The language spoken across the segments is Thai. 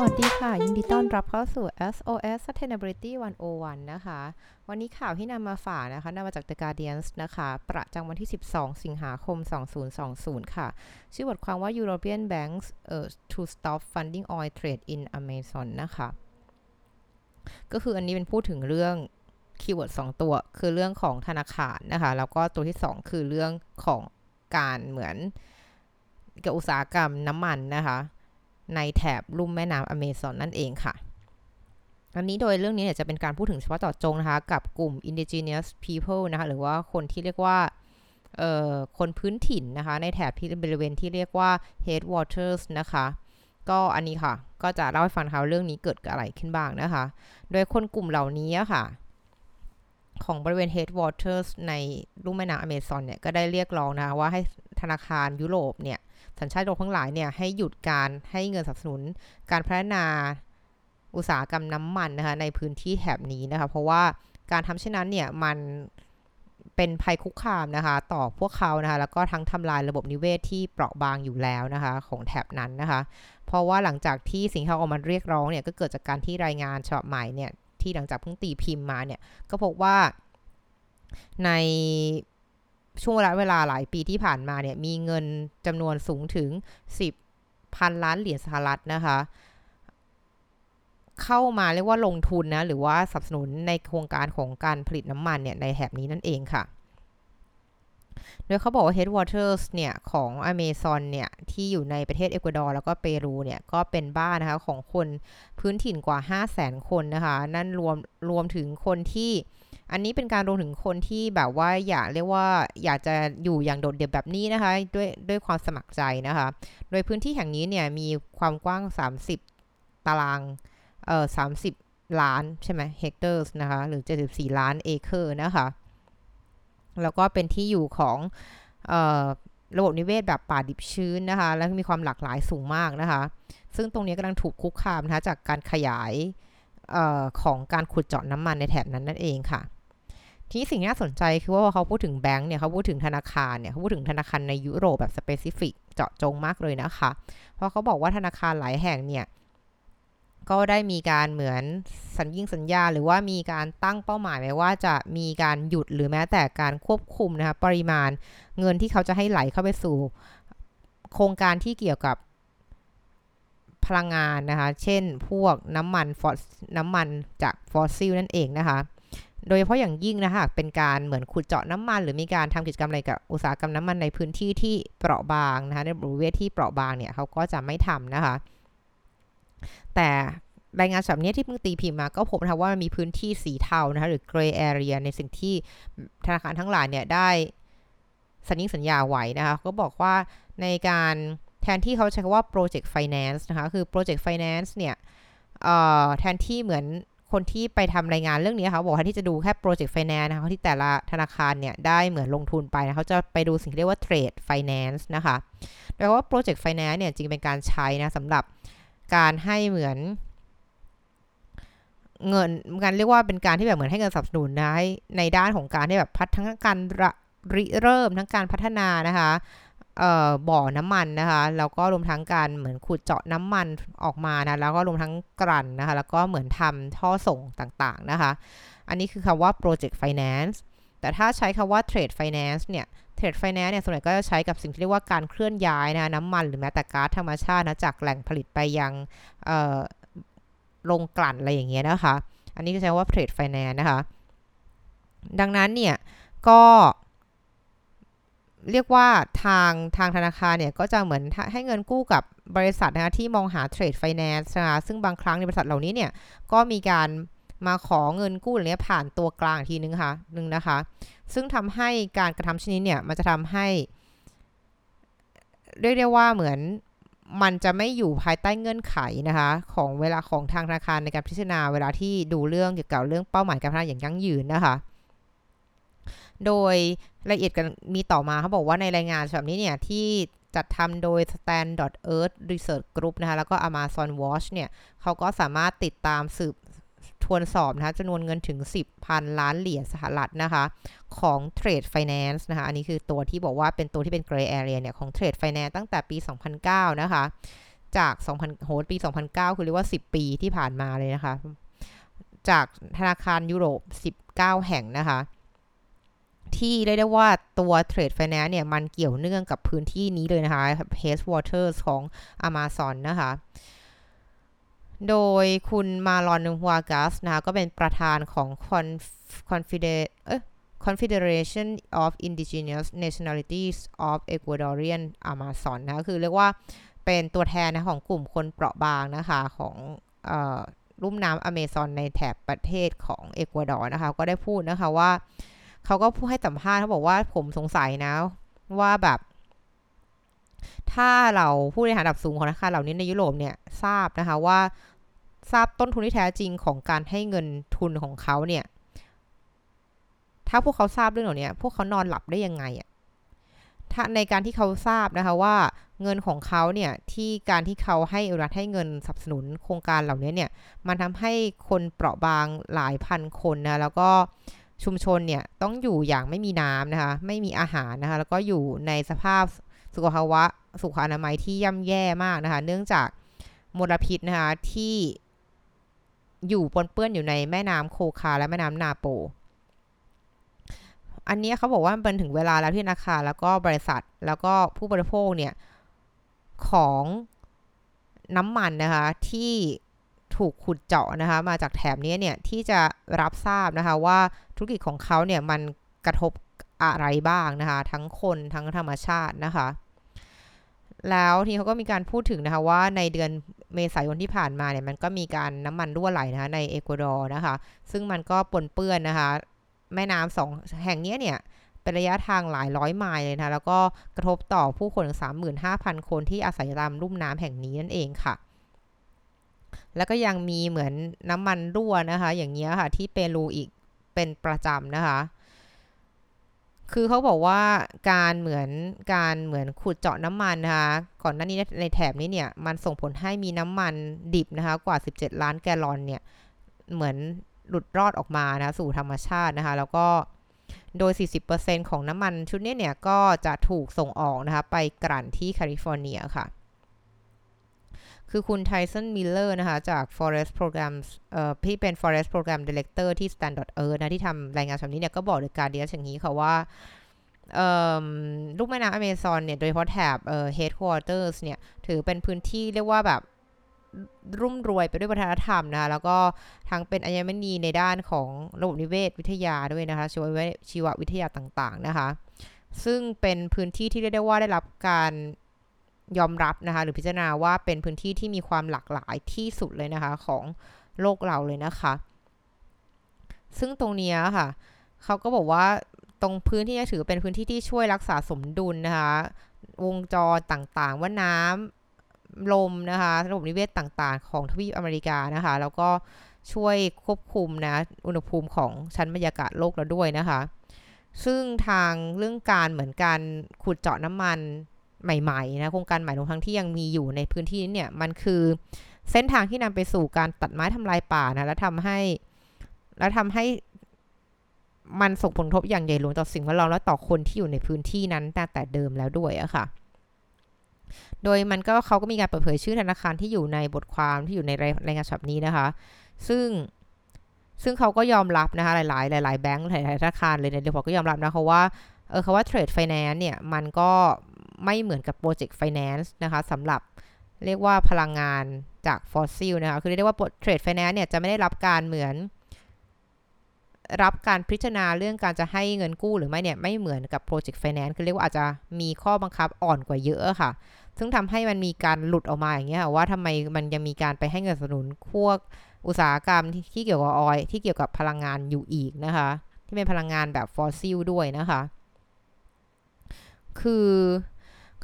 สวัสดีค่ะยินดีต้อนรับเข้าสู่ SOS Sustainability 101 นะคะวันนี้ข่าวที่นำมาฝากนะคะนำมาจาก The Guardian นะคะประจำวันที่12สิงหาคม2020ค่ะชื่อบทความว่า European Banks to Stop Funding Oil Trade in Amazon นะคะก็คืออันนี้เป็นพูดถึงเรื่องคีย์เวิร์ด2ตัวคือเรื่องของธนาคารนะคะแล้วก็ตัวที่2คือเรื่องของการเหมือนกับอุตสาหกรรมน้ำมันนะคะในแถบลุ่มแม่น้ำอเมซอนนั่นเองค่ะอันนี้โดยเรื่องนี้เนี่ยจะเป็นการพูดถึงเฉพาะเจาะจงนะคะกับกลุ่ม indigenous people นะคะหรือว่าคนที่เรียกว่าคนพื้นถิ่นนะคะในแถบที่บริเวณที่เรียกว่า Headwaters นะคะก็อันนี้ค่ะก็จะเล่าให้ฟังค่ะเรื่องนี้เกิดอะไรขึ้นบ้างนะคะโดยคนกลุ่มเหล่านี้ค่ะของบริเวณ Headwaters ในลุ่มแม่น้ำอเมซอนเนี่ยก็ได้เรียกร้องนะคะว่าให้ธนาคารยุโรปเนี่ยสัญชาติโลกทั้งหลายเนี่ยให้หยุดการให้เงินสนับสนุนการพัฒนาอุตสาหกรรมน้ำมันนะคะในพื้นที่แถบนี้นะคะเพราะว่าการทำเช่นนั้นเนี่ยมันเป็นภัยคุกคามนะคะต่อพวกเขานะคะแล้วก็ทั้งทำลายระบบนิเวศ ที่เปราะบางอยู่แล้วนะคะของแถบนั้นนะคะเพราะว่าหลังจากที่สิ่งที่เขาออกมาเรียกร้องเนี่ยก็เกิดจากการที่รายงานฉบับใหม่เนี่ยที่หลังจากเพิ่งตีพิมพ์มาเนี่ยก็พบว่าในช่วงเวลาหลายปีที่ผ่านมาเนี่ยมีเงินจำนวนสูงถึง 10,000 ล้านเหรียญสหรัฐนะคะเข้ามาเรียกว่าลงทุนนะหรือว่าสนับสนุนในโครงการของการผลิตน้ำมันเนี่ยในแถบนี้นั่นเองค่ะโดยเขาบอกว่า Headwaters เนี่ยของ Amazon เนี่ยที่อยู่ในประเทศเอกวาดอร์แล้วก็เปรูเนี่ยก็เป็นบ้านนะคะของคนพื้นถิ่นกว่า 500,000 คนนะคะนั่นรวมถึงคนที่อันนี้เป็นการรวมถึงคนที่แบบว่าอยากเรียกว่าอยากจะอยู่อย่างโดดเดี่ยวแบบนี้นะคะด้วยความสมัครใจนะคะโดยพื้นที่แห่งนี้เนี่ยมีความกว้าง30ตาราง30ล้านใช่ไหมเฮกเตอร์นะคะหรือ74ล้านเอเคอร์นะคะแล้วก็เป็นที่อยู่ของระบบนิเวศแบบป่าดิบชื้นนะคะและมีความหลากหลายสูงมากนะคะซึ่งตรงนี้กำลังถูกคุกคามนะคะจากการขยายของการขุดเจาะน้ำมันในแถบนั้นนั่นเองค่ะทีนี้สิ่งที่น่าสนใจคือว่าเขาพูดถึงแบงค์เนี่ยเขาพูดถึงธนาคารเนี่ยเขาพูดถึงธนาคารในยุโรปแบบสเปซิฟิกเจาะจงมากเลยนะคะเพราะเขาบอกว่าธนาคารหลายแห่งเนี่ยก็ได้มีการเหมือนสัญญาหรือว่ามีการตั้งเป้าหมายไว้ว่าจะมีการหยุดหรือแม้แต่การควบคุมนะคะปริมาณเงินที่เขาจะให้ไหลเข้าไปสู่โครงการที่เกี่ยวกับพลังงานนะคะเช่นพวกน้ำมันจากฟอสซิลนั่นเองนะคะโดยเฉพาะอย่างยิ่งนะคะเป็นการเหมือนขุดเจาะน้ำมันหรือมีการทำกิจกรรมอะไรกับอุตสาหกรรมน้ำมันในพื้นที่ที่เปราะบางนะคะในบริเวณที่เปราะบางเนี่ยเขาก็จะไม่ทำนะคะแต่รายงานฉบับนี้ที่เพิ่งตีพิมพ์มาก็พบนะคะว่ามีพื้นที่สีเทานะคะหรือ Gray Area ในสิ่งที่ธนาคารทั้งหลายเนี่ยได้สัญญาไว้นะคะก็บอกว่าในการแทนที่เขาใช้คำว่า project finance นะคะคือ project finance เนี่ยแทนที่เหมือนคนที่ไปทำรายงานเรื่องนี้เขาบอกว่าที่จะดูแค่ project finance นะคะที่แต่ละธนาคารเนี่ยได้เหมือนลงทุนไปนะเขาจะไปดูสิ่งที่เรียกว่า trade finance นะคะแปลว่า project finance เนี่ยจริงเป็นการใช้นะสำหรับการให้เหมือนเงินการเรียกว่าเป็นการที่แบบเหมือนให้เงินสนับสนุนนะในด้านของการที่แบบพัฒนาการริเริ่มทั้งการพัฒนานะคะบ่อน้ำมันนะคะแล้วก็รวมทั้งการเหมือนขุดเจาะน้ำมันออกมานะแล้วก็รวมทั้งกลั่นนะคะแล้วก็เหมือนทำท่อส่งต่างๆนะคะอันนี้คือคำว่า project finance แต่ถ้าใช้คำว่า trade finance เนี่ย trade finance เนี่ยส่วนใหญ่ก็จะใช้กับสิ่งที่เรียกว่าการเคลื่อนย้ายนะน้ำมันหรือแม้แต่ก๊าซธรรมชาตินะจากแหล่งผลิตไปยังโรงกลั่นอะไรอย่างเงี้ยนะคะอันนี้ก็ใช้ว่า trade finance นะคะดังนั้นเนี่ยก็เรียกว่าทางธนาคารเนี่ยก็จะเหมือนให้เงินกู้กับบริษัทนะคะที่มองหา Trade Finance นะคะซึ่งบางครั้งในบริษัทเหล่านี้เนี่ยก็มีการมาขอเงินกู้อะไรเงี้ยผ่านตัวกลางทีนึงค่ะนะคะซึ่งทำให้การกระทำเช่นนี้เนี่ยมันจะทำให้เรียกได้ว่าเหมือนมันจะไม่อยู่ภายใต้เงื่อนไขนะคะของเวลาของทางธนาคารในการพิจารณาเวลาที่ดูเรื่องเกี่ยวกับเรื่องเป้าหมายการพัฒนาอย่างยั่งยืนนะคะโดยรายละเอียดกันมีต่อมาเขาบอกว่าในรายงานฉบับนี้เนี่ยที่จัดทำโดย Stand.Earth Research Group นะคะแล้วก็ Amazon Watch เนี่ยเขาก็สามารถติดตามสืบทวนสอบนะคะจำนวนเงินถึง 10,000 ล้านเหรียญสหรัฐนะคะของ Trade Finance นะคะอันนี้คือตัวที่บอกว่าเป็นตัวที่เป็น Gray Area เนี่ยของ Trade Finance ตั้งแต่ปี 2009 นะคะ จากปี2009คือเรียกว่า10ปีที่ผ่านมาเลยนะคะจากธนาคารยุโรป19แห่งนะคะที่เรียกได้ว่าตัว Trade Finance เนี่ยมันเกี่ยวเนื่องกับพื้นที่นี้เลยนะคะ Headwaters ของ Amazon นะคะโดยคุณ Marlon Huagas นะคะก็เป็นประธานของ Confederation of Indigenous Nationalities of Ecuadorian Amazon นะคะคือเรียกว่าเป็นตัวแทนนะของกลุ่มคนเปราะบางนะคะของลุ่มน้ำอเมซอนในแถบประเทศของเอกวาดอร์นะคะก็ได้พูดนะคะว่าเขาก็พูดให้สัมภาษณ์เขาบอกว่าผมสงสัยนะว่าแบบถ้าเราผู้บริหารระดับสูงของธนาคารเหล่านี้ในยุโรปเนี่ยทราบนะคะว่าทราบต้นทุนที่แท้จริงของการให้เงินทุนของเขาเนี่ยถ้าพวกเขาทราบเรื่องเหล่านี้พวกเขานอนหลับได้ยังไงอ่ะถ้าในการที่เขาทราบนะคะว่าเงินของเขาเนี่ยที่การที่เขาให้รัฐให้เงินสนับสนุนโครงการเหล่านี้เนี่ยมันทำให้คนเปราะบางหลายพันคนนะแล้วก็ชุมชนเนี่ยต้องอยู่อย่างไม่มีน้ำนะคะไม่มีอาหารนะคะแล้วก็อยู่ในสภาพสุขอนามัยที่ย่ำแย่มากนะคะเนื่องจากมลพิษนะคะที่อยู่ปนเปื้อนอยู่ในแม่น้ำโคคาและแม่น้ำนาโปอันนี้เขาบอกว่ามันเป็นถึงเวลาแล้วที่ธนาคารแล้วก็บริษัทแล้วก็ผู้บริโภคเนี่ยของน้ำมันนะคะที่ถูกขุดเจาะนะคะมาจากแถบนี้เนี่ยที่จะรับทราบนะคะว่าธุรกิจของเขาเนี่ยมันกระทบอะไรบ้างนะคะทั้งคนทั้งธรรมชาตินะคะแล้วทีเขาก็มีการพูดถึงนะคะว่าในเดือนเมษายนที่ผ่านมาเนี่ยมันก็มีการน้ำมันรั่วไหลนะคะในเอกวาดอร์นะคะซึ่งมันก็ปนเปื้อนนะคะแม่น้ำ2แห่งนี้เนี่ยเป็นระยะทางหลายร้อยไมล์เลยนะคะแล้วก็กระทบต่อผู้คน 35,000 คนที่อาศัยตามลุ่มน้ำแห่งนี้นั่นเองค่ะแล้วก็ยังมีเหมือนน้ำมันรั่วนะคะอย่างเงี้ยค่ะที่เปรูอีกเป็นประจำนะคะคือเขาบอกว่าการเหมือนขุดเจาะน้ำมันนะคะก่อนหน้านี้ในแถบนี้เนี่ยมันส่งผลให้มีน้ำมันดิบนะคะกว่า17ล้านแกลลอนเนี่ยเหมือนหลุดรอดออกมานะสู่ธรรมชาตินะคะแล้วก็โดย 40% ของน้ำมันชุดนี้เนี่ยก็จะถูกส่งออกนะคะไปกลั่นที่แคลิฟอร์เนียค่ะคือคุณไทสันมิลเลอร์นะคะจาก Forest Program ที่เป็น Forest Program Director ที่ Stand.Earth นะที่ทำรายงานฉบับนี้เนี่ยก็บอก The Guardian อย่างนี้ค่ะว่าลูกแม่น้ำอเมซอนเนี่ยโดยเฉพาะแถบHeadwaters เนี่ยถือเป็นพื้นที่เรียกว่าแบบรุ่มรวยไปด้วยวัฒนธรรมนะคะแล้วก็ทั้งเป็นอัญมณีในด้านของระบบนิเวศวิทยาด้วยนะคะชีววิทยาต่างๆนะคะซึ่งเป็นพื้นที่ที่เรียกได้ว่าได้รับการยอมรับนะคะหรือพิจารณาว่าเป็นพื้นที่ที่มีความหลากหลายที่สุดเลยนะคะของโลกเราเลยนะคะซึ่งตรงนี้ค่ะเขาก็บอกว่าตรงพื้นที่ถือเป็นพื้นที่ที่ช่วยรักษาสมดุลนะคะวงจรต่างๆว่าน้ำลมนะคะระบบนิเวศต่างๆของทวีปอเมริกานะคะแล้วก็ช่วยควบคุมนะอุณหภูมิของชั้นบรรยากาศโลกเราด้วยนะคะซึ่งทางเรื่องการเหมือนการขุดเจาะน้ำมันใหม่ๆนะโครงการใหม่รวมทั้งที่ยังมีอยู่ในพื้นที่นี้เนี่ยมันคือเส้นทางที่นำไปสู่การตัดไม้ทำลายป่านะและทำให้มันส่งผลกระทบอย่างใหญ่หลวงต่อสิ่งแวดล้อมและต่อคนที่อยู่ในพื้นที่นั้นแต่เดิมแล้วด้วยอะค่ะโดยมันก็เขาก็มีการเปิดเผยชื่อธนาคารที่อยู่ในบทความที่อยู่ในรายงานฉบับนี้นะคะซึ่งเขาก็ยอมรับนะคะหลายแบงก์หลายธนาคารเลยในเรื่องของก็ยอมรับนะเขาว่าเขาว่า Trade Finance เนี่ยมันก็ไม่เหมือนกับ Project Finance นะคะสำหรับเรียกว่าพลังงานจากฟอสซิลนะคะคือเรียกว่า Trade Finance เนี่ยจะไม่ได้รับการพิจารณาเรื่องการจะให้เงินกู้หรือไม่เนี่ยไม่เหมือนกับ Project Finance คือเรียกว่าอาจจะมีข้อบังคับอ่อนกว่าเยอะค่ะซึ่งทำให้มันมีการหลุดออกมาอย่างเงี้ยว่าทำไมมันยังมีการไปให้เงินสนับสนุนพวกอุตสาหกรรมที่เกี่ยวกับออยล์ที่เกี่ยวกับพลังงานอยู่อีกนะคะที่เป็นพลังงานแบบฟอสซิลด้วยนะคะคือ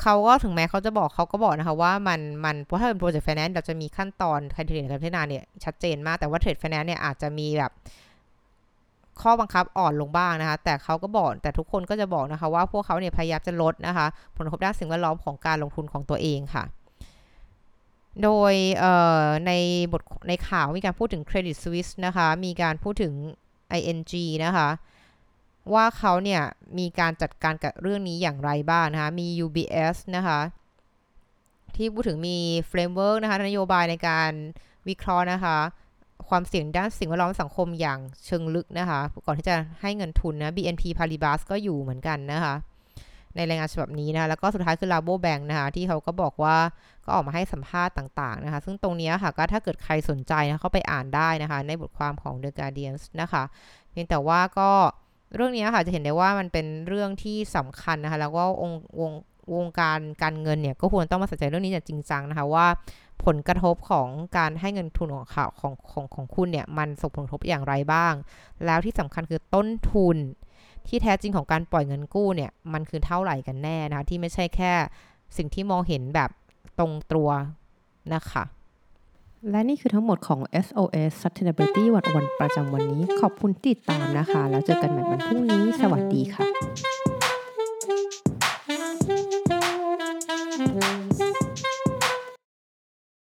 เขาก็ถึงแม้เขาก็บอกนะคะว่ามันเพราะถ้าเป็น Project Finance เราจะมีขั้นตอนการพิจารณาเนี่ยชัดเจนมากแต่ว่า Trade Finance เนี่ยอาจจะมีแบบข้อบังคับอ่อนลงบ้างนะคะแต่เขาก็บอกแต่ทุกคนก็จะบอกนะคะว่าพวกเขาเนี่ยพยายามจะลดนะคะผลกระทบด้านสิ่งแวดล้อมของการลงทุนของตัวเองค่ะโดยในข่าวมีการพูดถึง Credit Suisse นะคะมีการพูดถึง ING นะคะว่าเขาเนี่ยมีการจัดการกับเรื่องนี้อย่างไรบ้างนะคะมี UBS นะคะ ที่พูดถึงมีเฟรมเวิร์กนะคะนโยบายในการวิเคราะห์นะคะความเสี่ยงด้านสิ่งแวดล้อมสังคมอย่างเชิงลึกนะคะก่อนที่จะให้เงินทุนนะ BNP Paribas ก็อยู่เหมือนกันนะคะในรายงานฉบับนี้นะแล้วก็สุดท้ายคือ Rabobank นะคะที่เขาก็บอกว่าก็ออกมาให้สัมภาษณ์ต่างๆนะคะซึ่งตรงนี้ค่ะก็ถ้าเกิดใครสนใจนะเขาไปอ่านได้นะคะในบทความของ The Guardian นะคะเพียงแต่ว่าก็เรื่องนี้ค่ะจะเห็นได้ว่ามันเป็นเรื่องที่สำคัญนะคะแล้วก็วงการการเงินเนี่ยก็ควรต้องมาใส่ใจเรื่องนี้อย่างจริงจังนะคะว่าผลกระทบของการให้เงินทุนของคุณเนี่ยมันส่งผลกระทบอย่างไรบ้างแล้วที่สำคัญคือต้นทุนที่แท้จริงของการปล่อยเงินกู้เนี่ยมันคือเท่าไหร่กันแน่นะคะที่ไม่ใช่แค่สิ่งที่มองเห็นแบบตรงตัวนะคะและนี่คือทั้งหมดของ SOS Sustainability 101 ประจำวันนี้ขอบคุณที่ติดตามนะคะแล้วเจอกันใหม่วันพรุ่งนี้สวัสดีค่ะ